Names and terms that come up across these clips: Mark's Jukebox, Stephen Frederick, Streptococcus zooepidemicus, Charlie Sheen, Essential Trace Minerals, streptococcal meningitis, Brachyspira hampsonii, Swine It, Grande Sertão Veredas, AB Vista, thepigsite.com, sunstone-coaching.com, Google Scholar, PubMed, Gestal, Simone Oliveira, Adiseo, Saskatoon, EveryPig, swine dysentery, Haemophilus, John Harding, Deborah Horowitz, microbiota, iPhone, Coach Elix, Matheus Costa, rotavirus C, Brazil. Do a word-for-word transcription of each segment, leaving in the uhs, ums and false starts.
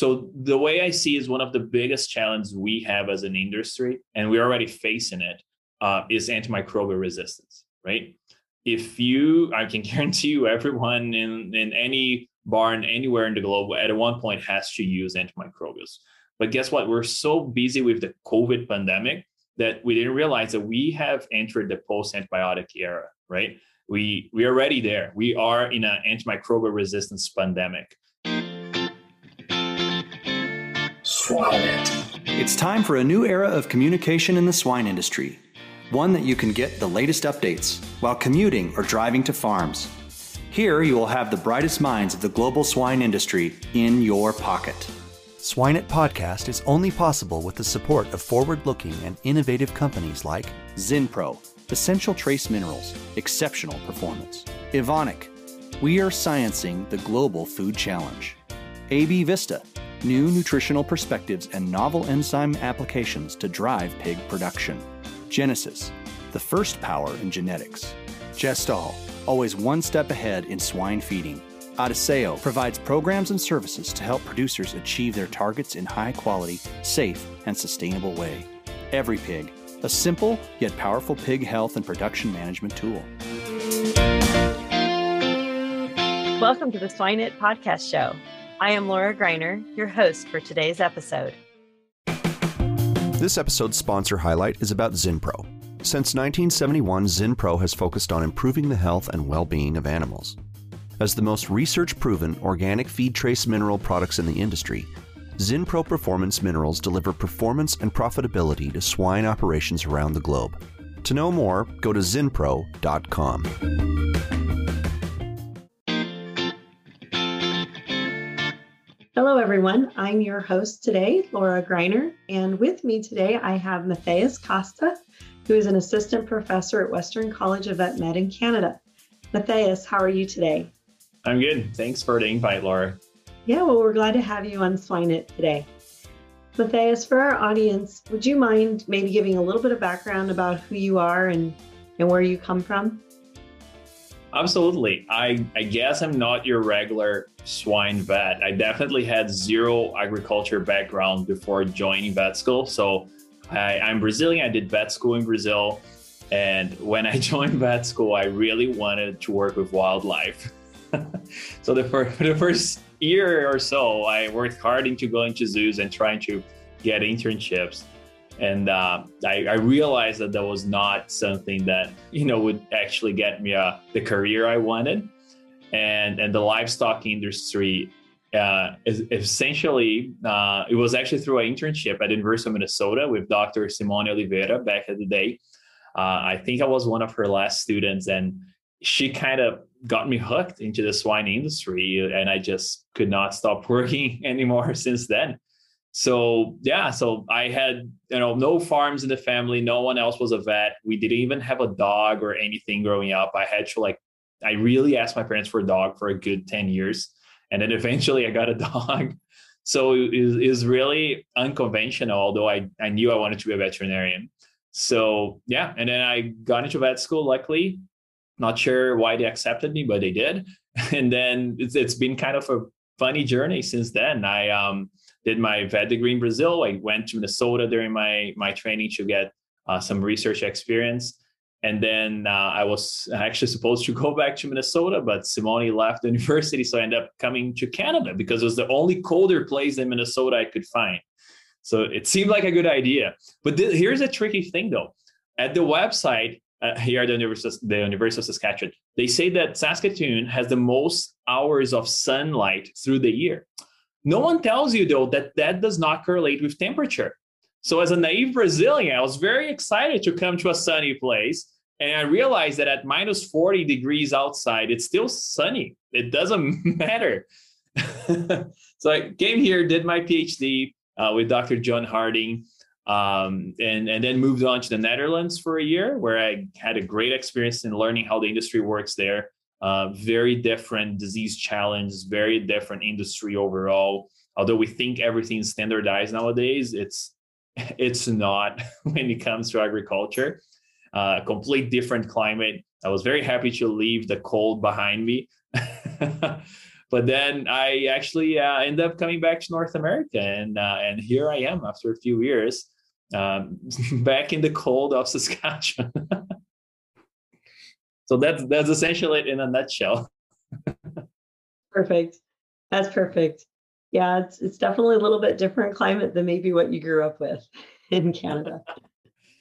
So the way I see is one of the biggest challenges we have as an industry, and we're already facing it, uh, is antimicrobial resistance, right? If you, I can guarantee you everyone in, in any barn anywhere in the globe at one point has to use antimicrobials. But guess what? We're so busy with the COVID pandemic that we didn't realize that we have entered the post-antibiotic era, right? We, we're already there. We are in an antimicrobial resistance pandemic. Swine It. It's time for a new era of communication in the swine industry. One that you can get the latest updates while commuting or driving to farms. Here you will have the brightest minds of the global swine industry in your pocket. Swine It podcast is only possible with the support of forward-looking and innovative companies like Zinpro, Essential Trace Minerals, Exceptional Performance, Evonik, We Are Sciencing the Global Food Challenge, A B Vista, new nutritional perspectives and novel enzyme applications to drive pig production, Genesis, the first power in genetics, Gestal, always one step ahead in swine feeding, Adiseo provides programs and services to help producers achieve their targets in high quality, safe, and sustainable way. Every Pig, a simple yet powerful pig health and production management tool. Welcome to the Swine It podcast show. I am Laura Greiner, your host for today's episode. This episode's sponsor highlight is about Zinpro. Since nineteen seventy-one, Zinpro has focused on improving the health and well-being of animals. As the most research-proven organic feed trace mineral products in the industry, Zinpro Performance Minerals deliver performance and profitability to swine operations around the globe. To know more, go to zinpro dot com. Hello, everyone. I'm your host today, Laura Greiner, and with me today I have Matheus Costa, who is an assistant professor at Western College of Vet Med in Canada. Matheus, how are you today? I'm good. Thanks for the invite, Laura. Yeah, well, we're glad to have you on Swine It today. Matheus, for our audience, would you mind maybe giving a little bit of background about who you are and, and where you come from? Absolutely. I, I guess I'm not your regular swine vet. I definitely had zero agriculture background before joining vet school. So I, I'm Brazilian. I did vet school in Brazil. And when I joined vet school, I really wanted to work with wildlife. So the, fir- the first year or so, I worked hard into going to zoos and trying to get internships. And uh, I, I realized that that was not something that, you know, would actually get me uh, the career I wanted. And and the livestock industry, uh, is essentially, uh, it was actually through an internship at University of Minnesota with Doctor Simone Oliveira back in the day. Uh, I think I was one of her last students, and she kind of got me hooked into the swine industry, and I just could not stop working anymore since then. So yeah, so I had, you know, no farms in the family. No one else was a vet. We didn't even have a dog or anything growing up. I had to like, I really asked my parents for a dog for a good ten years. And then eventually I got a dog. So it is really unconventional, although I, I knew I wanted to be a veterinarian. So yeah, and then I got into vet school, luckily. Not sure why they accepted me, but they did. And then it's, it's been kind of a funny journey since then. I, um, did my vet degree in Brazil. I went to Minnesota during my, my training to get uh, some research experience. And then uh, I was actually supposed to go back to Minnesota, but Simone left the university. So I ended up coming to Canada because it was the only colder place in Minnesota I could find. So it seemed like a good idea. But th- here's a tricky thing, though. At the website uh, here at the University, the University of Saskatchewan, they say that Saskatoon has the most hours of sunlight through the year. No one tells you, though, that that does not correlate with temperature. So as a naive Brazilian, I was very excited to come to a sunny place. And I realized that at minus forty degrees outside, it's still sunny. It doesn't matter. So I came here, did my PhD uh, with Doctor John Harding, um, and, and then moved on to the Netherlands for a year, where I had a great experience in learning how the industry works there. Uh, very different disease challenge, very different industry overall. Although we think everything's standardized nowadays, it's it's not when it comes to agriculture. Uh, complete different climate. I was very happy to leave the cold behind me. But then I actually uh, ended up coming back to North America, and uh, and here I am after a few years, um, back in the cold of Saskatchewan. So that's that's essentially it in a nutshell. Perfect. That's perfect. Yeah, it's it's definitely a little bit different climate than maybe what you grew up with in Canada.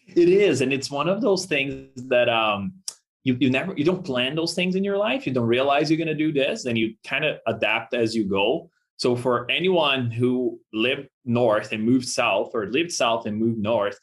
It is, and it's one of those things that um you you never you don't plan those things in your life. You don't realize you're going to do this, and you kind of adapt as you go. So for anyone who lived north and moved south, or lived south and moved north,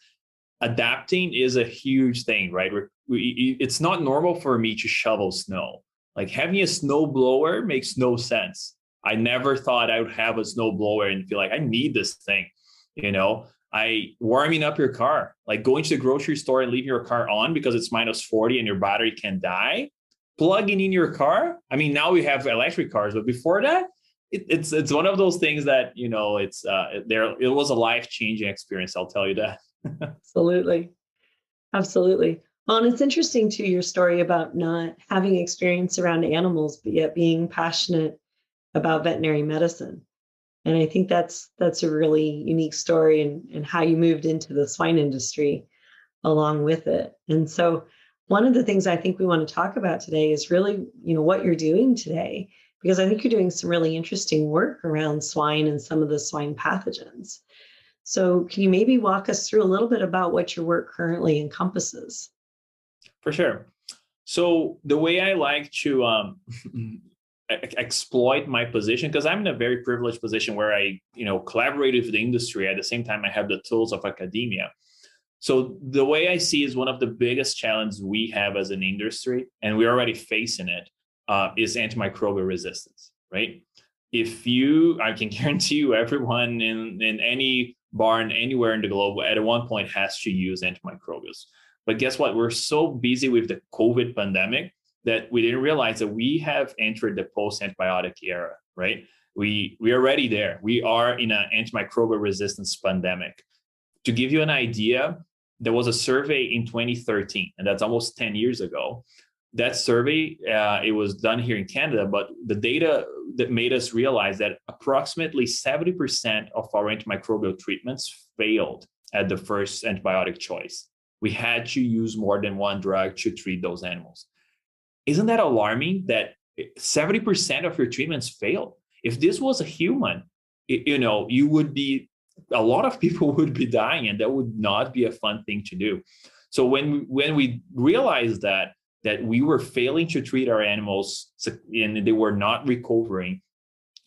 adapting is a huge thing, right? We're, we, it's not normal for me to shovel snow. Like having a snow blower makes no sense. I never thought I would have a snow blower and feel like I need this thing, you know. I warming up your car, like going to the grocery store and leaving your car on because it's minus forty and your battery can die. Plugging in your car. I mean, now we have electric cars, but before that, it, it's it's one of those things that, you know, it's uh, there. It was a life-changing experience. I'll tell you that. Absolutely, absolutely. Well, and it's interesting too, your story about not having experience around animals, but yet being passionate about veterinary medicine. And I think that's that's a really unique story, and, and how you moved into the swine industry along with it. And so one of the things I think we want to talk about today is really, you know, what you're doing today, because I think you're doing some really interesting work around swine and some of the swine pathogens. So can you maybe walk us through a little bit about what your work currently encompasses? For sure. So the way I like to um, exploit my position, because I'm in a very privileged position where I, you know, collaborate with the industry at the same time I have the tools of academia. So the way I see is one of the biggest challenges we have as an industry, and we're already facing it, uh, is antimicrobial resistance, right? If you, I can guarantee you, everyone in, in any barn anywhere in the globe at one point has to use antimicrobials. But guess what? We're so busy with the COVID pandemic that we didn't realize that we have entered the post-antibiotic era, right? We we are already there. We are in an antimicrobial resistance pandemic. To give you an idea, there was a survey in twenty thirteen, and that's almost ten years ago. That survey, uh, it was done here in Canada, but the data that made us realize that approximately seventy percent of our antimicrobial treatments failed at the first antibiotic choice. We had to use more than one drug to treat those animals. Isn't that alarming that seventy percent of your treatments fail? If this was a human, it, you know, you would be, a lot of people would be dying, and that would not be a fun thing to do. So when, when we realized that, that we were failing to treat our animals and they were not recovering,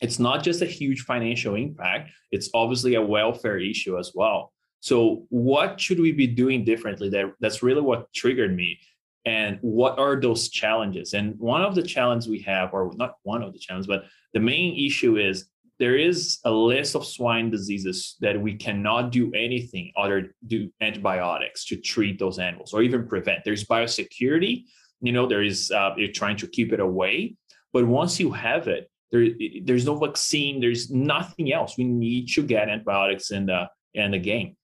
it's not just a huge financial impact, it's obviously a welfare issue as well. So what should we be doing differently? That, that's really what triggered me. And what are those challenges? And one of the challenges we have, or not one of the challenges, but the main issue is there is a list of swine diseases that we cannot do anything other than do antibiotics to treat those animals or even prevent. There's biosecurity, you know, there is, uh, you're trying to keep it away. But once you have it, there, there's no vaccine, there's nothing else. We need to get antibiotics in the, in the game.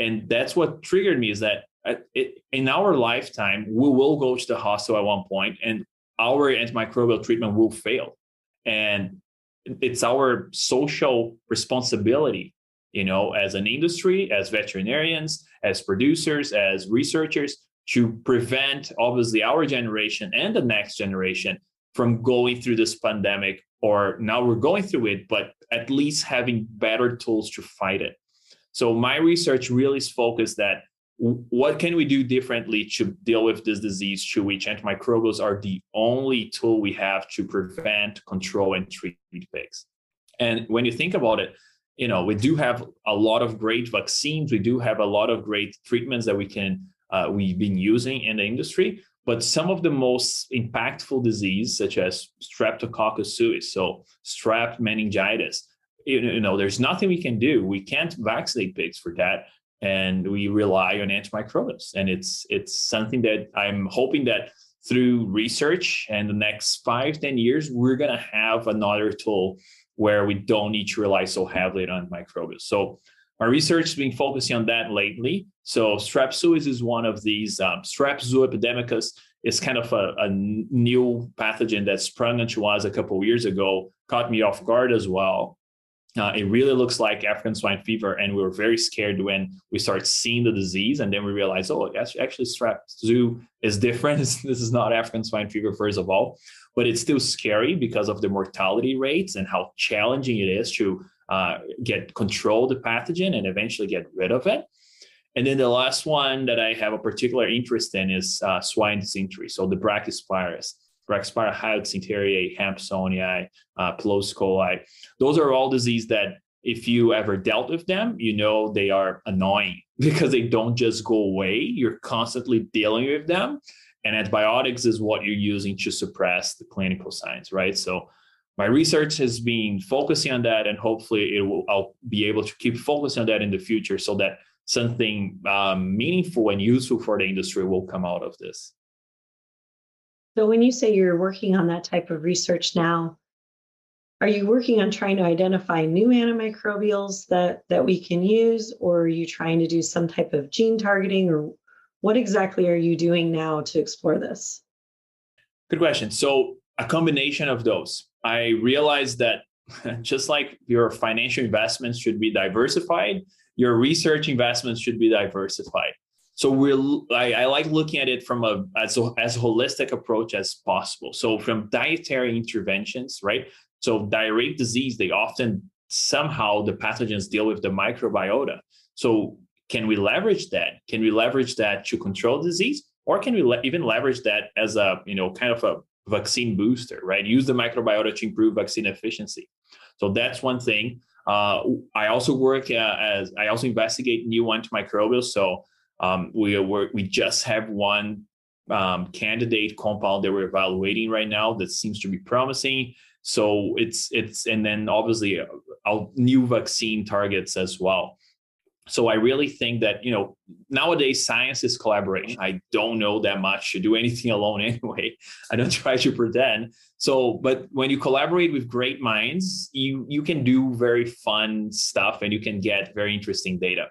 And that's what triggered me, is that in our lifetime, we will go to the hospital at one point and our antimicrobial treatment will fail. And it's our social responsibility, you know, as an industry, as veterinarians, as producers, as researchers, to prevent, obviously, our generation and the next generation from going through this pandemic, or now we're going through it, but at least having better tools to fight it. So my research really is focused that what can we do differently to deal with this disease, to which antimicrobials are the only tool we have to prevent, control, and treat pigs. And when you think about it, you know, we do have a lot of great vaccines. We do have a lot of great treatments that we can, uh, we've been using in the industry, but some of the most impactful diseases, such as Streptococcus suis, so strep meningitis, you know, there's nothing we can do. We can't vaccinate pigs for that. And we rely on antimicrobials, and it's it's something that I'm hoping that through research and the next five, ten years, we're going to have another tool where we don't need to rely so heavily on antimicrobials. So our research has been focusing on that lately. So strep suis is one of these. Um, strep zooepidemicus is kind of a, a new pathogen that sprung into us a couple of years ago caught me off guard as well. Uh, it really looks like African swine fever, and we were very scared when we started seeing the disease, and then we realized, oh, actually strep zoo is different. This is not African swine fever, first of all, but it's still scary because of the mortality rates and how challenging it is to uh, get control of the pathogen and eventually get rid of it. And then the last one that I have a particular interest in is uh, swine dysentery, so the Brachyspira. Brachyspira hyodysenteriae, hampsonii, uh, pilosicoli. Those are all diseases that if you ever dealt with them, you know they are annoying because they don't just go away. You're constantly dealing with them. And antibiotics is what you're using to suppress the clinical signs, right? So my research has been focusing on that, and hopefully it will, I'll be able to keep focusing on that in the future so that something um, meaningful and useful for the industry will come out of this. So when you say you're working on that type of research now, are you working on trying to identify new antimicrobials that, that we can use, or are you trying to do some type of gene targeting, or what exactly are you doing now to explore this? Good question. So a combination of those. I realized that just like your financial investments should be diversified, your research investments should be diversified. So we're, I, I like looking at it from a as, a as holistic approach as possible. So from dietary interventions, right? So diarrhea disease, they often somehow the pathogens deal with the microbiota. So can we leverage that? Can we leverage that to control disease? Or can we le- even leverage that as a, you know, kind of a vaccine booster, right? Use the microbiota to improve vaccine efficiency. So that's one thing. Uh, I also work uh, as, I also investigate new antimicrobials. So Um, we were, we just have one um, candidate compound that we're evaluating right now that seems to be promising. So it's it's and then obviously our new vaccine targets as well. So I really think that, you know, nowadays science is collaboration. I don't know that much to do anything alone anyway. I don't try to pretend. So, but when you collaborate with great minds, you you can do very fun stuff and you can get very interesting data.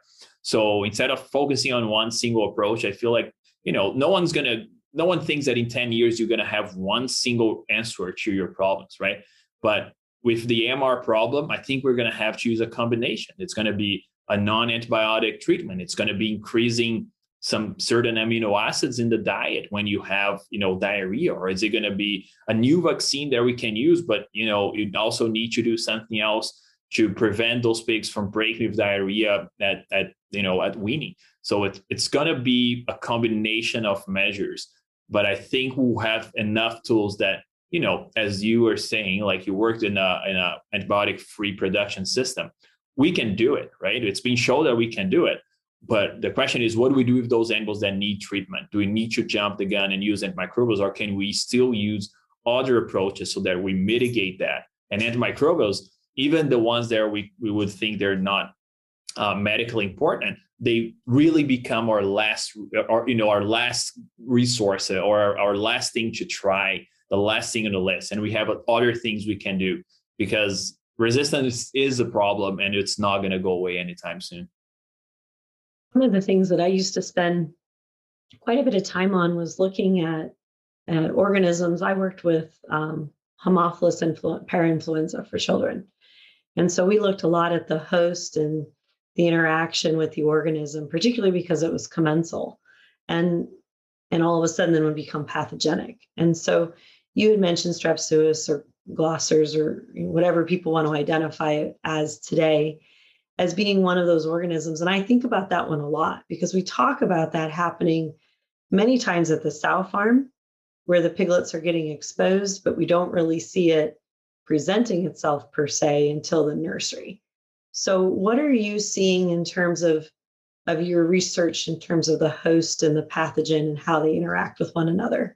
So instead of focusing on one single approach, I feel like, you know, no one's going to, no one thinks that in ten years, you're going to have one single answer to your problems, right? But with the M R problem, I think we're going to have to use a combination. It's going to be a non-antibiotic treatment. It's going to be increasing some certain amino acids in the diet when you have, you know, diarrhea, or is it going to be a new vaccine that we can use, but, you know, you also need to do something else to prevent those pigs from breaking with diarrhea at, at you know, at weaning. So it, it's going to be a combination of measures, but I think we'll have enough tools that, you know, as you were saying, like you worked in a, in a antibiotic-free production system, we can do it, right? It's been shown that we can do it, but the question is, what do we do with those animals that need treatment? Do we need to jump the gun and use antimicrobials, or can we still use other approaches so that we mitigate that? And antimicrobials, even the ones that we, we would think they're not uh, medically important, they really become our last, or, you know, our last resource, or our, our last thing to try, the last thing on the list. And we have other things we can do, because resistance is a problem and it's not going to go away anytime soon. One of the things that I used to spend quite a bit of time on was looking at, at organisms. I worked with um, Haemophilus influ- parainfluenza for children. And so we looked a lot at the host and the interaction with the organism, particularly because it was commensal. And, and all of a sudden then would become pathogenic. And so you had mentioned strep suis or glossars, or whatever people want to identify it as today, as being one of those organisms. And I think about that one a lot, because we talk about that happening many times at the sow farm where the piglets are getting exposed, but we don't really see it presenting itself per se until the nursery. So what are you seeing in terms of, of your research in terms of the host and the pathogen and how they interact with one another?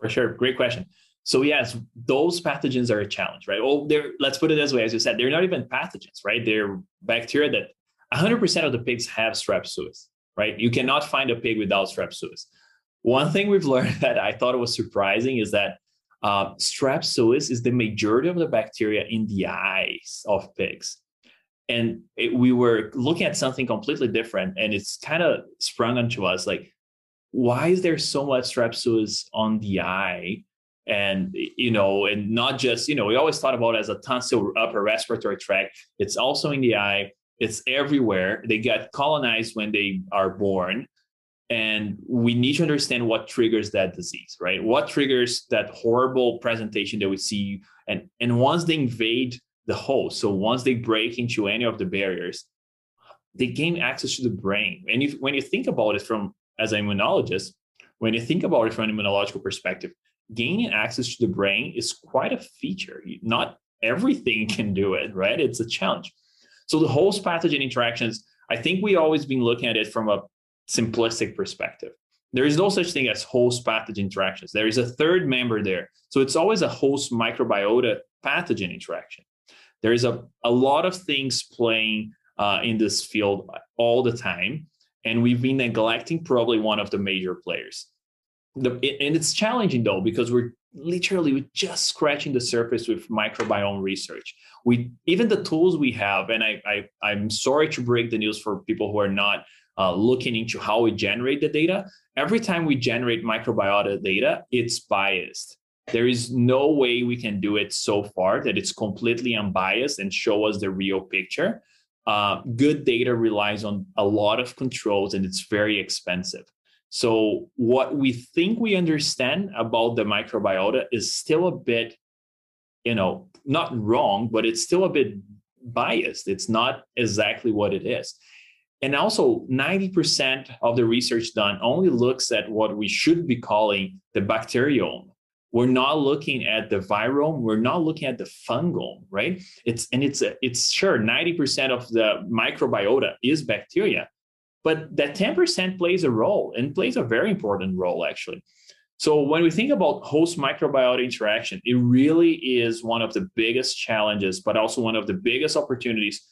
For sure. Great question. So yes, those pathogens are a challenge, right? Oh, they're, let's put it this way, as you said, they're not even pathogens, right? They're bacteria that one hundred percent of the pigs have strep suis, right? You cannot find a pig without strep suis. One thing we've learned that I thought was surprising is that Uh, strep suis is the majority of the bacteria in the eyes of pigs. And it, we were looking at something completely different, and it's kind of sprung onto us, like, why is there so much strep suis on the eye? And, you know, and not just, you know, we always thought about it as a tonsil upper respiratory tract. It's also in the eye. It's everywhere. They get colonized when they are born. And we need to understand what triggers that disease, right? What triggers that horrible presentation that we see. And, and once they invade the host, so once they break into any of the barriers, they gain access to the brain. And if, when you think about it from, as an immunologist, when you think about it from an immunological perspective, gaining access to the brain is quite a feature. Not everything can do it, right? It's a challenge. So the host pathogen interactions, I think we always been looking at it from a simplistic perspective. There is no such thing as host pathogen interactions. There is a third member there. So it's always a host microbiota pathogen interaction. There is a, a lot of things playing uh, in this field all the time. And we've been neglecting probably one of the major players. The, and it's challenging, though, because we're literally we're just scratching the surface with microbiome research. We even the tools we have, and I, I, I'm sorry to break the news for people who are not uh, looking into how we generate the data. Every time we generate microbiota data, it's biased. There is no way we can do it so far that it's completely unbiased and show us the real picture. Uh, good data relies on a lot of controls, and it's very expensive. So what we think we understand about the microbiota is still a bit, you know, not wrong, but it's still a bit biased. It's not exactly what it is. And also ninety percent of the research done only looks at what we should be calling the bacteriome. We're not looking at the virome. We're not looking at the fungome, right? It's, and it's, a, it's sure ninety percent of the microbiota is bacteria. But that ten percent plays a role and plays a very important role, actually. So when we think about host microbiota interaction, it really is one of the biggest challenges, but also one of the biggest opportunities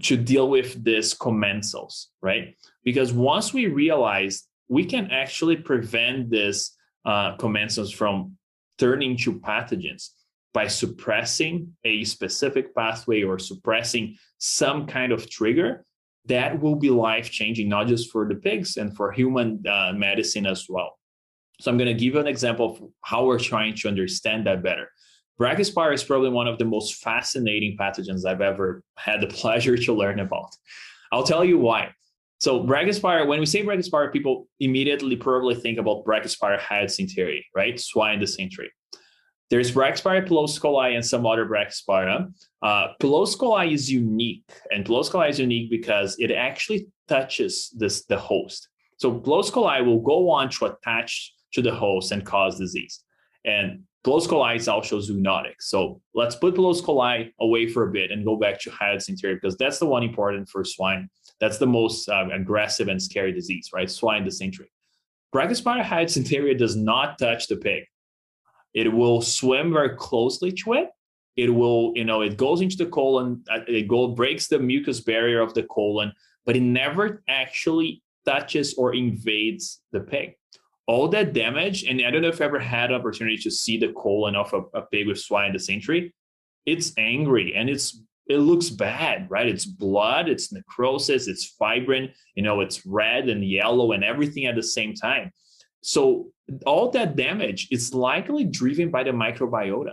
to deal with this commensals, right? Because once we realize we can actually prevent this uh, commensals from turning to pathogens by suppressing a specific pathway or suppressing some kind of trigger, that will be life-changing, not just for the pigs and for human uh, medicine as well. So I'm going to give you an example of how we're trying to understand that better. Brachyspira is probably one of the most fascinating pathogens I've ever had the pleasure to learn about. I'll tell you why. So Brachyspira, when we say Brachyspira, people immediately probably think about Brachyspira hyodysenteriae, right? Swine the century. There's Brachyspira pilosicoli and some other Brachyspira. Uh, pilosicoli is unique, and pilosicoli is unique because it actually touches this, the host. So pilosicoli will go on to attach to the host and cause disease. And pilosicoli is also zoonotic. So let's put pilosicoli away for a bit and go back to hyodysenteriae, because that's the one important for swine. That's the most um, aggressive and scary disease, right? Swine dysentery. Brachyspira hyodysenteriae does not touch the pig. It will swim very closely to it. It will, you know, it goes into the colon, it go, breaks the mucus barrier of the colon, but it never actually touches or invades the pig. All that damage, and I don't know if you ever had an opportunity to see the colon of a, a pig with swine dysentery, it's angry and it's it looks bad, right? It's blood, it's necrosis, it's fibrin, you know, it's red and yellow and everything at the same time. So all that damage is likely driven by the microbiota.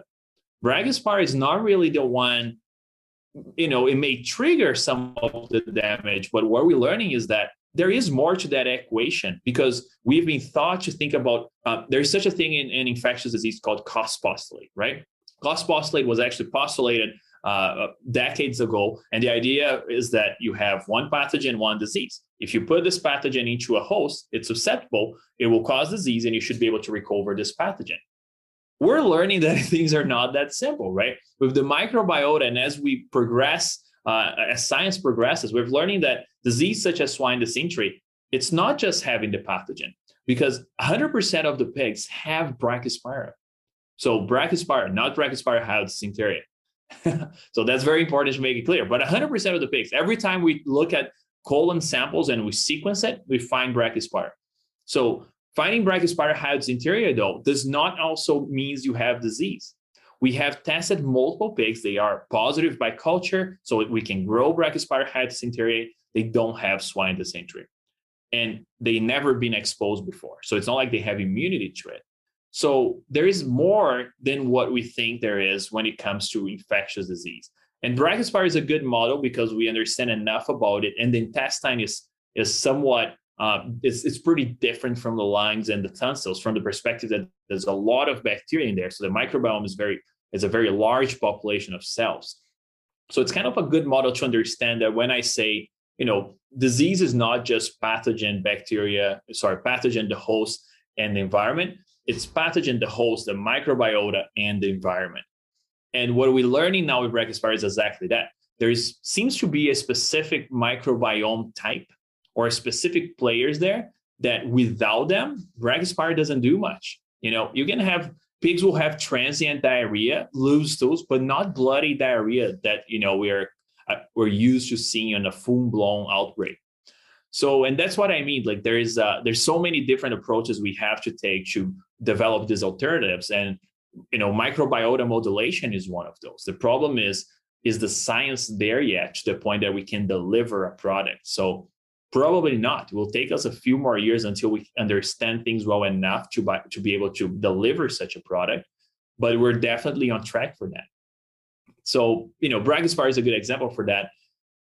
Brachyspira is not really the one, you know, it may trigger some of the damage, but what we're learning is that there is more to that equation, because we've been taught to think about, uh, there's such a thing in, in infectious disease called cost postulate, right? Cost postulate was actually postulated uh, decades ago. And the idea is that you have one pathogen, one disease. If you put this pathogen into a host, it's susceptible, it will cause disease, and you should be able to recover this pathogen. We're learning that things are not that simple, right? With the microbiota, and as we progress, uh, as science progresses, we're learning that disease such as swine dysentery, it's not just having the pathogen, because one hundred percent of the pigs have Brachyspira. So Brachyspira, not Brachyspira hyodysenteriae. So that's very important to make it clear. But one hundred percent of the pigs, every time we look at colon samples and we sequence it, we find Brachyspira. So finding Brachyspira hyodysenteriae, though, does not also means you have disease. We have tested multiple pigs. They are positive by culture, so we can grow Brachyspira hyodysenteriae. They don't have swine dysentery, and they never been exposed before. So it's not like they have immunity to it. So there is more than what we think there is when it comes to infectious disease. And Brachyspira is a good model because we understand enough about it. And the intestine is, is somewhat, uh, it's, it's pretty different from the lungs and the tonsils from the perspective that there's a lot of bacteria in there. So the microbiome is very, is a very large population of cells. So it's kind of a good model to understand that when I say, you know, disease is not just pathogen, bacteria, sorry, pathogen, the host and the environment. It's pathogen, the host, the microbiota, and the environment. And what we're learning now with Brachyspira is exactly that. There is, seems to be a specific microbiome type or specific players there that without them, Brachyspira doesn't do much. You know, you can have, pigs will have transient diarrhea, loose stools, but not bloody diarrhea that, you know, we're, uh, we're used to seeing on a full-blown outbreak. So, and that's what I mean. Like there is, uh, there's so many different approaches we have to take to develop these alternatives. And, you know, microbiota modulation is one of those. The problem is, is the science there yet to the point that we can deliver a product? So probably not. It will take us a few more years until we understand things well enough to, buy, to be able to deliver such a product, but we're definitely on track for that. So, you know, Brachyspira is a good example for that.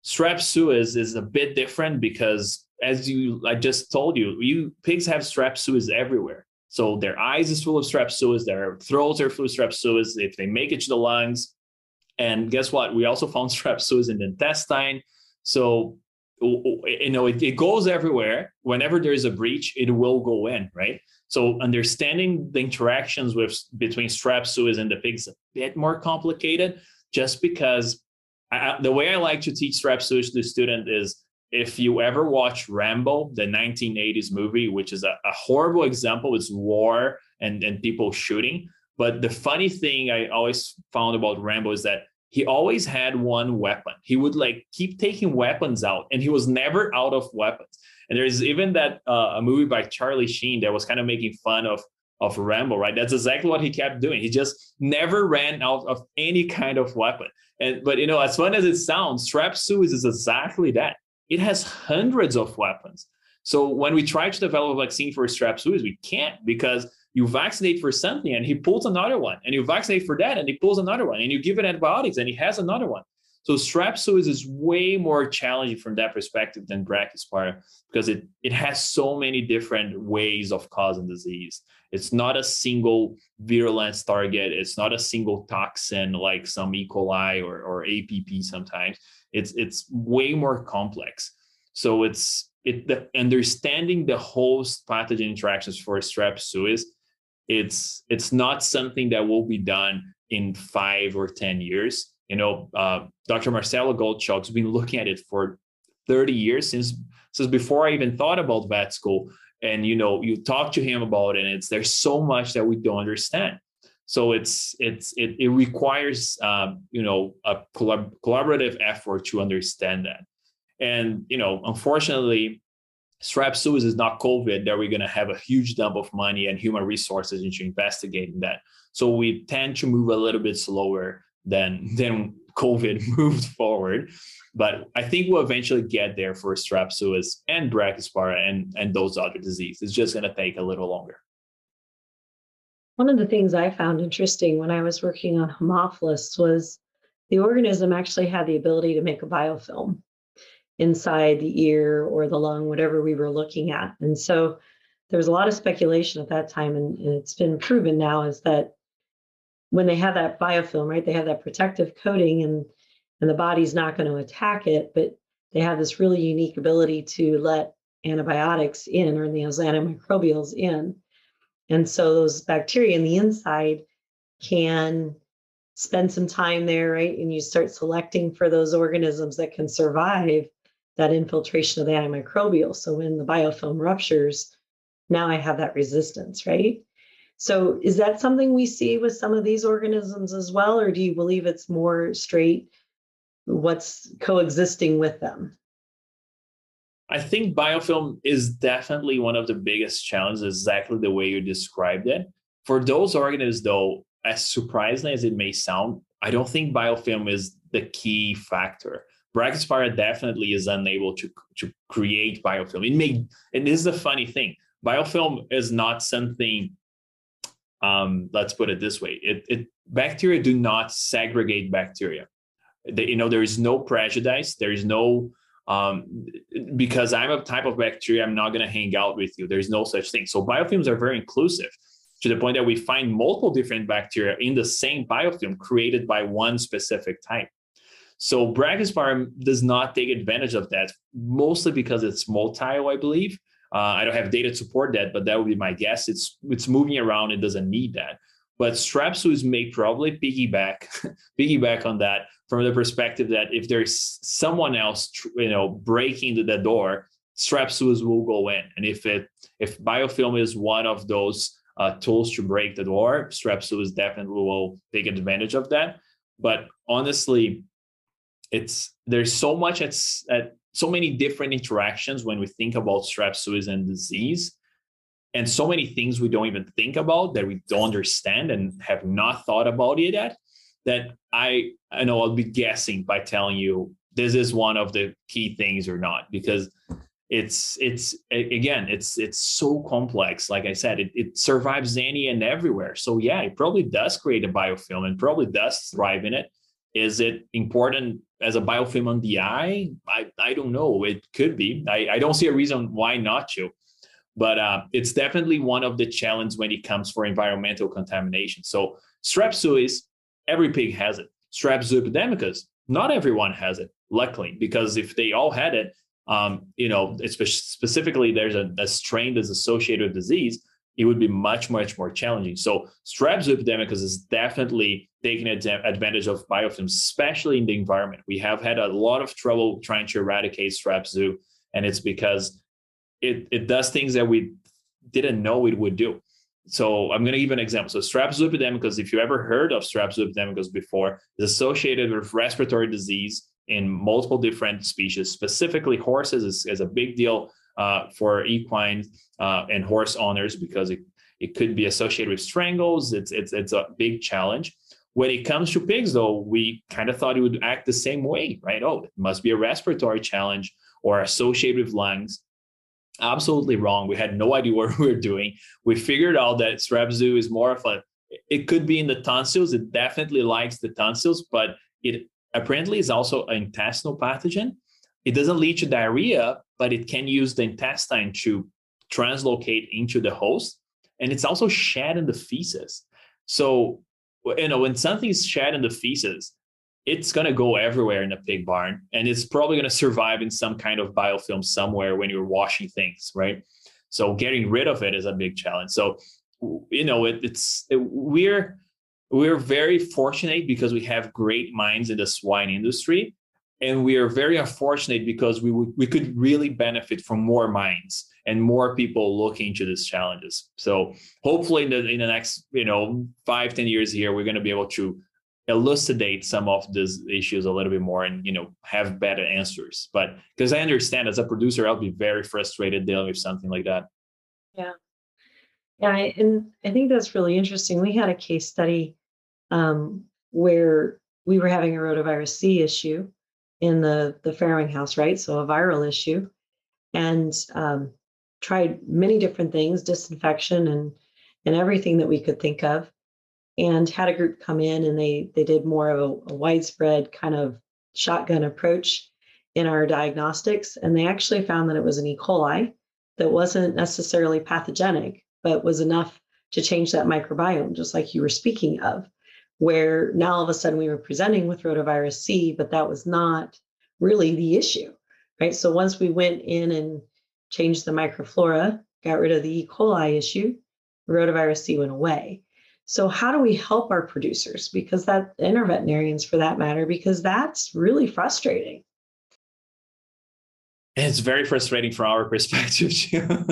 Strep suis is a bit different because as you, I just told you, you pigs have strep suis everywhere. So their eyes is full of strep suis, their throats are full of strep suis, if they make it to the lungs. And guess what? We also found strep suis in the intestine. So, you know, it, it goes everywhere. Whenever there is a breach, it will go in, right? So understanding the interactions with between strep suis and the pigs is a bit more complicated just because I, the way I like to teach strep suis to the student is if you ever watch Rambo, the nineteen eighties movie, which is a, a horrible example, it's war and, and people shooting. But the funny thing I always found about Rambo is that he always had one weapon. He would like keep taking weapons out and he was never out of weapons. And there's even that uh, a movie by Charlie Sheen that was kind of making fun of of Rambo, right? That's exactly what he kept doing. He just never ran out of any kind of weapon. And but you know, as fun as it sounds, strep suis is exactly that. It has hundreds of weapons. So when we try to develop a vaccine for strep suis, we can't because you vaccinate for something and he pulls another one, and you vaccinate for that and he pulls another one, and you give it antibiotics and he has another one. So strep suis is way more challenging from that perspective than Brachyspira because it, it has so many different ways of causing disease. It's not a single virulence target. It's not a single toxin like some E. coli or, or A P P sometimes. It's it's way more complex. So it's it the understanding the host pathogen interactions for strep suis, it's it's not something that will be done in five or ten years. You know, uh, Doctor Marcelo Gottschalk has been looking at it for thirty years since since before I even thought about vet school. And, you know, you talk to him about it and it's there's so much that we don't understand. So it's it's it, it requires, um, you know, a collab- collaborative effort to understand that. And, you know, unfortunately, strep suis is not COVID that we're going to have a huge dump of money and human resources into investigating that. So we tend to move a little bit slower than than COVID moved forward. But I think we'll eventually get there for strep suis and Brachyspira and, and those other diseases. It's just going to take a little longer. One of the things I found interesting when I was working on Haemophilus was the organism actually had the ability to make a biofilm inside the ear or the lung, whatever we were looking at. And so there was a lot of speculation at that time, and, and it's been proven now is that when they have that biofilm, right, they have that protective coating and and the body's not going to attack it, but they have this really unique ability to let antibiotics in or the antimicrobials in. And so those bacteria in the inside can spend some time there, right? And you start selecting for those organisms that can survive that infiltration of the antimicrobial. So when the biofilm ruptures, now I have that resistance, right? So is that something we see with some of these organisms as well? Or do you believe it's more straight what's coexisting with them? I think biofilm is definitely one of the biggest challenges, exactly the way you described it. For those organisms, though, as surprising as it may sound, I don't think biofilm is the key factor. Brachyspira definitely is unable to, to create biofilm. It may, and this is the funny thing, biofilm is not something Um, let's put it this way. It, it, bacteria do not segregate bacteria. They, you know, there is no prejudice. There is no, um, because I'm a type of bacteria, I'm not going to hang out with you. There is no such thing. So biofilms are very inclusive, to the point that we find multiple different bacteria in the same biofilm created by one specific type. So Brachyspira does not take advantage of that, mostly because it's motile, I believe. Uh, I don't have data to support that, but that would be my guess. It's it's moving around. It doesn't need that. But Strep suis may probably piggyback, piggyback on that from the perspective that if there's someone else, you know, breaking the, the door, Strep suis will go in. And if it if biofilm is one of those uh, tools to break the door, Strep suis definitely will take advantage of that. But honestly, it's there's so much at, at so many different interactions when we think about Strep suis and disease, and so many things we don't even think about, that we don't understand and have not thought about it yet, that I, I know I'll be guessing by telling you this is one of the key things or not, because it's, it's again, it's it's so complex. Like I said, it, it survives any and everywhere. So yeah, it probably does create a biofilm and probably does thrive in it. Is it important as a biofilm on the eye? I, I don't know. It could be. I, I don't see a reason why not to. But uh, it's definitely one of the challenges when it comes for environmental contamination. So Strep suis, every pig has it. Strep zooepidemicus, not everyone has it, luckily, because if they all had it, um, you know, it's specifically there's a, a strain that's associated with disease, it would be much, much more challenging. So Strep zooepidemicus is definitely taking advantage of biofilms, especially in the environment. We have had a lot of trouble trying to eradicate Strep zoo, and it's because It, it does things that we didn't know it would do. So I'm going to give an example. So Strep zooepidemicus, if you ever heard of Strep zooepidemicus before, is associated with respiratory disease in multiple different species, specifically horses is, is a big deal uh, for equine uh, and horse owners, because it, it could be associated with strangles. It's, it's, it's a big challenge. When it comes to pigs, though, we kind of thought it would act the same way, right? Oh, it must be a respiratory challenge or associated with lungs. Absolutely wrong. We had no idea what we were doing. We figured out that Strep zoo is more of a, it could be in the tonsils. It definitely likes the tonsils, but it apparently is also an intestinal pathogen. It doesn't lead to diarrhea, but it can use the intestine to translocate into the host. And it's also shed in the feces. So, you know, when something's shed in the feces, it's going to go everywhere in a pig barn, and it's probably going to survive in some kind of biofilm somewhere when you're washing things, right? So getting rid of it is a big challenge. So, you know, it, it's it, we're we're very fortunate because we have great minds in the swine industry, and we are very unfortunate because we we could really benefit from more minds and more people looking into these challenges. So hopefully in the, in the next, you know, five, ten years here, we're going to be able to elucidate some of these issues a little bit more and, you know, have better answers. But because I understand as a producer, I'll be very frustrated dealing with something like that. Yeah. Yeah. I, and I think that's really interesting. We had a case study um, where we were having a rotavirus C issue in the, the farrowing house, right? So a viral issue, and um, tried many different things, disinfection and, and everything that we could think of. And had a group come in, and they they did more of a, a widespread kind of shotgun approach in our diagnostics. And they actually found that it was an E. coli that wasn't necessarily pathogenic, but was enough to change that microbiome, just like you were speaking of, where now all of a sudden we were presenting with rotavirus C, but that was not really the issue, right? So once we went in and changed the microflora, got rid of the E. coli issue, rotavirus C went away. So how do we help our producers? Because that, and our veterinarians for that matter, because that's really frustrating. It's very frustrating from our perspective too.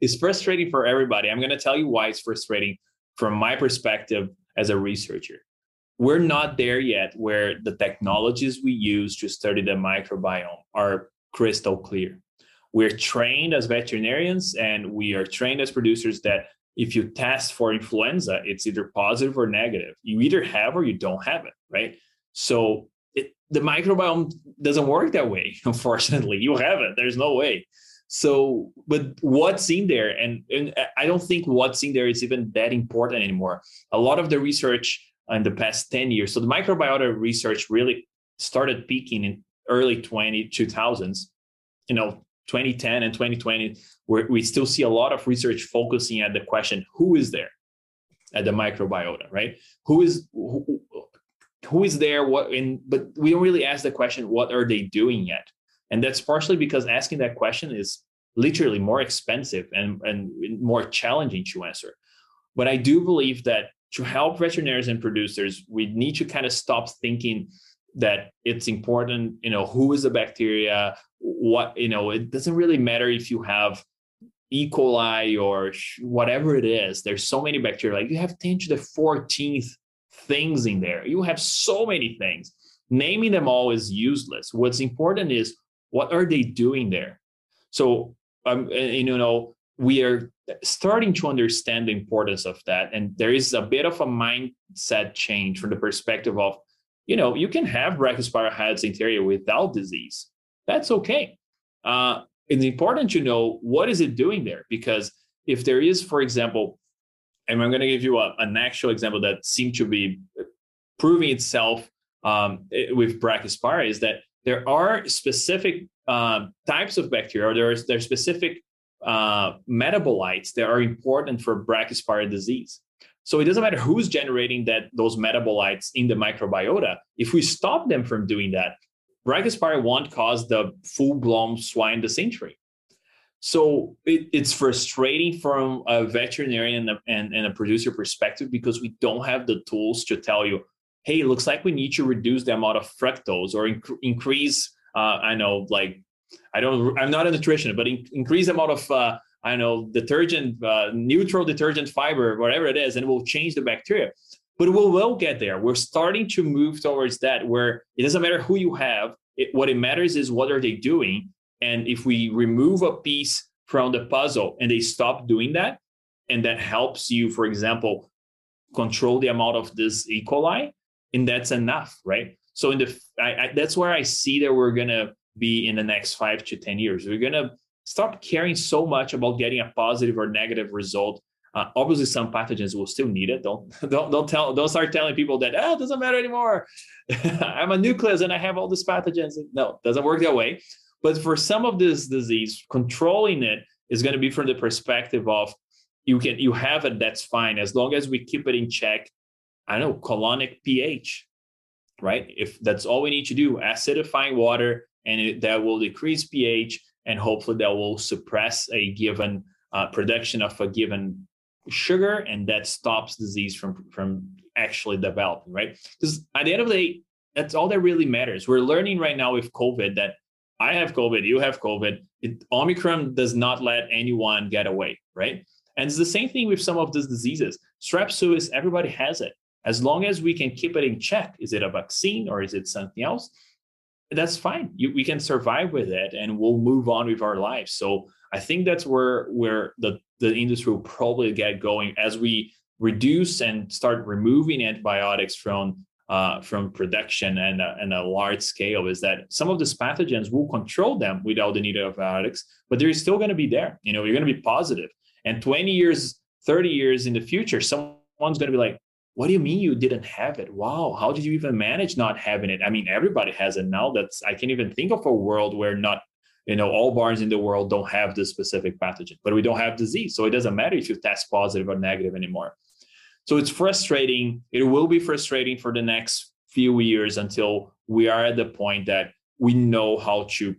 It's frustrating for everybody. I'm going to tell you why it's frustrating from my perspective as a researcher. We're not there yet where the technologies we use to study the microbiome are crystal clear. We're trained as veterinarians and we are trained as producers that if you test for influenza, it's either positive or negative. You either have or you don't have it, right? So it, the microbiome doesn't work that way, unfortunately. You have it. There's no way. So, but what's in there, and, and I don't think what's in there is even that important anymore. A lot of the research in the past ten years, so the microbiota research really started peaking in early twenty thousands, you know, twenty ten and twenty twenty, where we still see a lot of research focusing at the question, who is there at the microbiota, right? Who is, who, who is there? What, and, but we don't really ask the question, what are they doing yet? And that's partially because asking that question is literally more expensive and, and more challenging to answer. But I do believe that to help veterinarians and producers, we need to kind of stop thinking that it's important, you know, who is the bacteria, what, you know, it doesn't really matter if you have E. coli or whatever it is. There's so many bacteria, like you have ten to the fourteenth things in there. You have so many things. Naming them all is useless. What's important is, what are they doing there? So, um, and, you know, we are starting to understand the importance of that. And there is a bit of a mindset change from the perspective of, you know, you can have Brachyspira hyodysenteriae without disease. That's okay. Uh, it's important to know what is it doing there, because if there is, for example, and I'm going to give you a, an actual example that seemed to be proving itself um, with Brachyspira, is that there are specific uh, types of bacteria, or there are, there are specific uh, metabolites that are important for Brachyspira disease. So it doesn't matter who's generating that those metabolites in the microbiota. If we stop them from doing that, Brachyspira won't cause the full-blown swine dysentery. So it, it's frustrating from a veterinarian and, and, and a producer perspective, because we don't have the tools to tell you, hey, it looks like we need to reduce the amount of fructose, or inc- increase, uh, I know, like, I don't, I'm not a nutritionist, but in- increase the amount of, uh, I know, detergent, uh, neutral detergent fiber, whatever it is, and it will change the bacteria. But we will get there. We're starting to move towards that, where it doesn't matter who you have. It, what it matters is what are they doing. And if we remove a piece from the puzzle and they stop doing that, and that helps you, for example, control the amount of this E. coli, and that's enough, right? So in the, I, I, that's where I see that we're going to be in the next five to ten years. We're going to stop caring so much about getting a positive or negative result. Uh, obviously, some pathogens will still need it. Don't don't don't tell don't start telling people that, oh, it doesn't matter anymore. I'm a nucleus and I have all these pathogens. No, it doesn't work that way. But for some of this disease, controlling it is going to be from the perspective of you can you have it, that's fine, as long as we keep it in check. I don't know, colonic pH, right? If that's all we need to do, acidifying water, and it, that will decrease pH, and hopefully that will suppress a given uh, production of a given sugar, and that stops disease from, from actually developing, right? Because at the end of the day, that's all that really matters. We're learning right now with COVID that I have COVID, you have COVID. It, Omicron does not let anyone get away, right? And it's the same thing with some of these diseases. Strep suis, everybody has it. As long as we can keep it in check, is it a vaccine or is it something else? That's fine. You, we can survive with it and we'll move on with our lives. So I think that's where, where the, the industry will probably get going as we reduce and start removing antibiotics from uh, from production and, uh, and a large scale, is that some of these pathogens will control them without the need of antibiotics, but they're still going to be there. You know, you're going to be positive. And twenty years, thirty years in the future, someone's going to be like, what do you mean you didn't have it? Wow, how did you even manage not having it? I mean, everybody has it now. That's, I can't even think of a world where not, you know, all barns in the world don't have this specific pathogen, but we don't have disease. So it doesn't matter if you test positive or negative anymore. So it's frustrating. It will be frustrating for the next few years until we are at the point that we know how to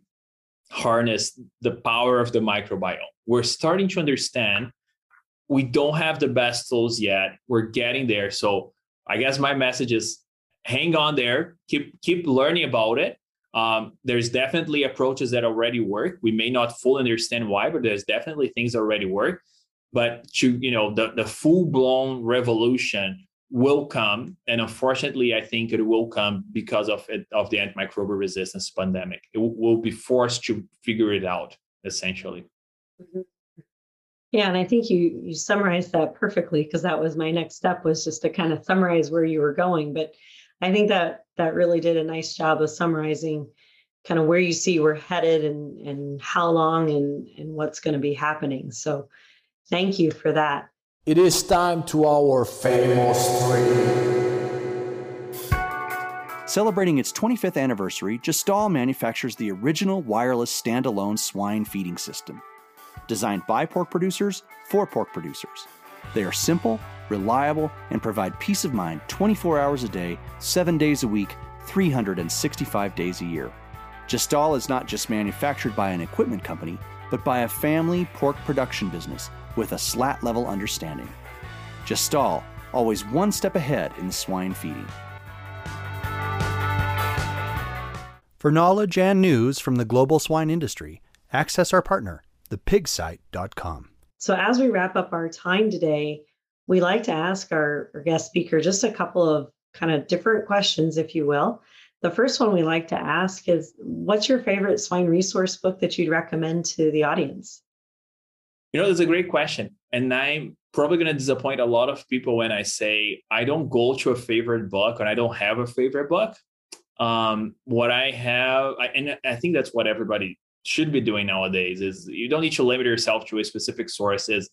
harness the power of the microbiome. We're starting to understand we don't have the best tools yet. We're getting there. So I guess my message is hang on there, keep keep learning about it. Um, there's definitely approaches that already work. We may not fully understand why, but there's definitely things that already work. But to, you know, the, the full-blown revolution will come. And unfortunately, I think it will come because of it, of the antimicrobial resistance pandemic. It w- will be forced to figure it out, essentially. Mm-hmm. Yeah, and I think you you summarized that perfectly, because that was my next step, was just to kind of summarize where you were going. But I think that that really did a nice job of summarizing kind of where you see we're headed and, and how long and, and what's going to be happening. So thank you for that. It is time to our famous tree. Celebrating its twenty-fifth anniversary, Gestal manufactures the original wireless standalone swine feeding system. Designed by pork producers for pork producers. They are simple, reliable, and provide peace of mind twenty-four hours a day, seven days a week, three hundred sixty-five days a year. Gestal is not just manufactured by an equipment company, but by a family pork production business with a slat-level understanding. Gestal, always one step ahead in swine feeding. For knowledge and news from the global swine industry, access our partner, the pig site dot com. So as we wrap up our time today, we like to ask our, our guest speaker just a couple of kind of different questions, if you will. The first one we like to ask is, what's your favorite swine resource book that you'd recommend to the audience? You know, that's a great question. And I'm probably going to disappoint a lot of people when I say I don't go to a favorite book and I don't have a favorite book. Um, what I have, I, and I think that's what everybody should be doing nowadays, is you don't need to limit yourself to a specific source. Is,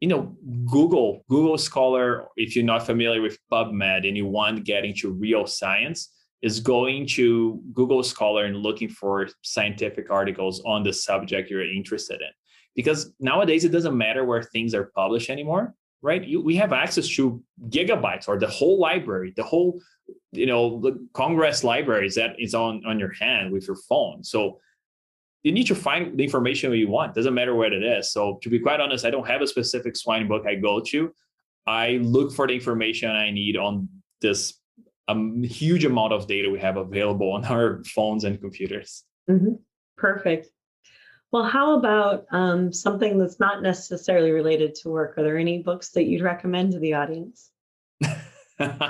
you know, Google, Google Scholar, if you're not familiar with PubMed and you want to get into real science, is going to Google Scholar and looking for scientific articles on the subject you're interested in. Because nowadays, it doesn't matter where things are published anymore, right? You, we have access to gigabytes or the whole library, the whole, you know, the Congress libraries that is on, on your hand with your phone. So you need to find the information you want. Doesn't matter what it is. So to be quite honest, I don't have a specific swine book I go to. I look for the information I need on this um, huge amount of data we have available on our phones and computers. Mm-hmm. Perfect. Well, how about um, something that's not necessarily related to work? Are there any books that you'd recommend to the audience? uh,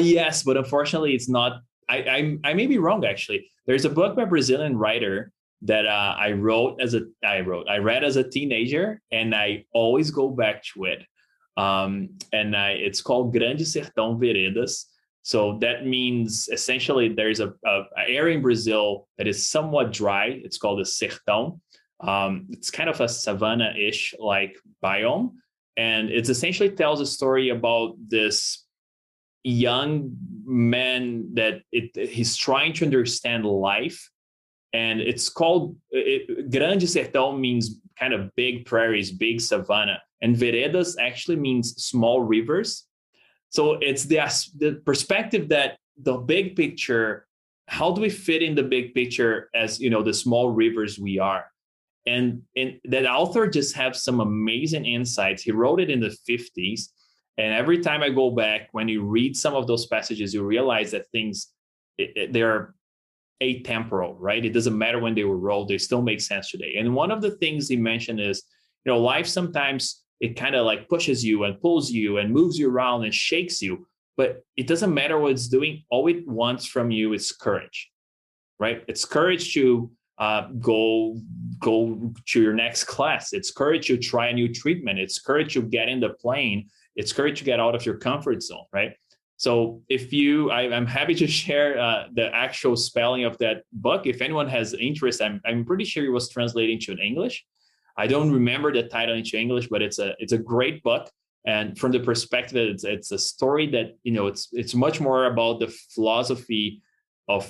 yes, but unfortunately, it's not. I, I, I may be wrong, actually. There's a book by a Brazilian writer that uh, I wrote as a I wrote I read as a teenager, and I always go back to it. Um, and I, it's called Grande Sertão Veredas. So that means essentially there's a, a, a area in Brazil that is somewhat dry. It's called the Sertão. Um, it's kind of a savanna-ish like biome, and it essentially tells a story about this young man that it, he's trying to understand life. And it's called, it, Grande Sertão means kind of big prairies, big savanna. And veredas actually means small rivers. So it's the, the perspective that the big picture, how do we fit in the big picture as, you know, the small rivers we are? And, and that author just has some amazing insights. He wrote it in the fifties. And every time I go back, when you read some of those passages, you realize that things, it, it, they're atemporal, right? It doesn't matter when they were wrote, they still make sense today. And one of the things he mentioned is, you know, life sometimes it kind of like pushes you and pulls you and moves you around and shakes you, but it doesn't matter what it's doing. All it wants from you is courage, right? It's courage to uh, go, go to your next class. It's courage to try a new treatment. It's courage to get in the plane. It's courage to get out of your comfort zone, right? So if you, I, I'm happy to share uh, the actual spelling of that book. If anyone has interest, I'm I'm pretty sure it was translated into English. I don't remember the title into English, but it's a it's a great book. And from the perspective, it's it's a story that, you know, it's it's much more about the philosophy of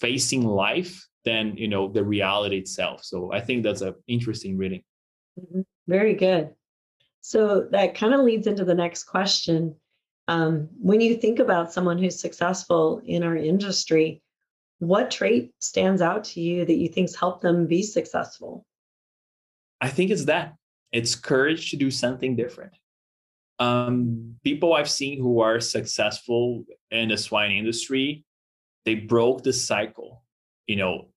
facing life than, you know, the reality itself. So I think that's an interesting reading. Very good. So that kind of leads into the next question. Um, when you think about someone who's successful in our industry, what trait stands out to you that you think's helped them be successful? I think it's that. It's courage to do something different. Um, people I've seen who are successful in the swine industry, they broke the cycle. You know,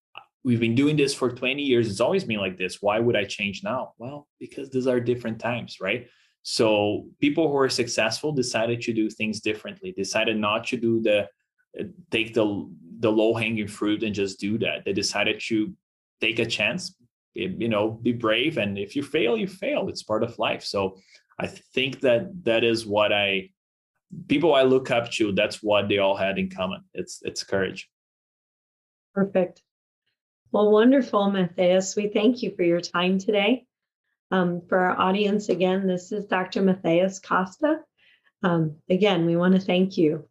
we've been doing this for twenty years. It's always been like this. Why would I change now? Well, because these are different times, right? So people who are successful decided to do things differently, decided not to do the, take the, the low hanging fruit and just do that. They decided to take a chance, you know, be brave. And if you fail, you fail. It's part of life. So I think that that is what I, people I look up to, that's what they all had in common. It's, it's courage. Perfect. Well, wonderful, Matheus. We thank you for your time today. Um, for our audience, again, this is Doctor Matheus Costa. Um, again, we want to thank you.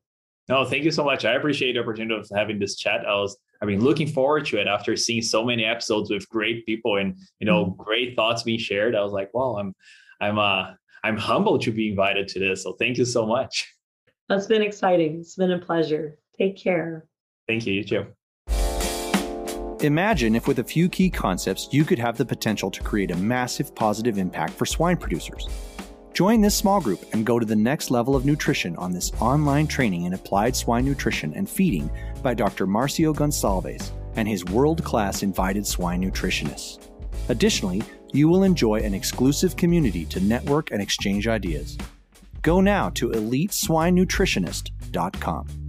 No, thank you so much. I appreciate the opportunity of having this chat. I was, I mean, looking forward to it after seeing so many episodes with great people and, you know, mm-hmm. great thoughts being shared. I was like, wow, I'm, I'm, uh, I'm humbled to be invited to this. So thank you so much. It's been exciting. It's been a pleasure. Take care. Thank you. You too. Imagine if with a few key concepts, you could have the potential to create a massive positive impact for swine producers. Join this small group and go to the next level of nutrition on this online training in applied swine nutrition and feeding by Doctor Marcio Gonsalves and his world-class invited swine nutritionists. Additionally, you will enjoy an exclusive community to network and exchange ideas. Go now to elite swine nutritionist dot com.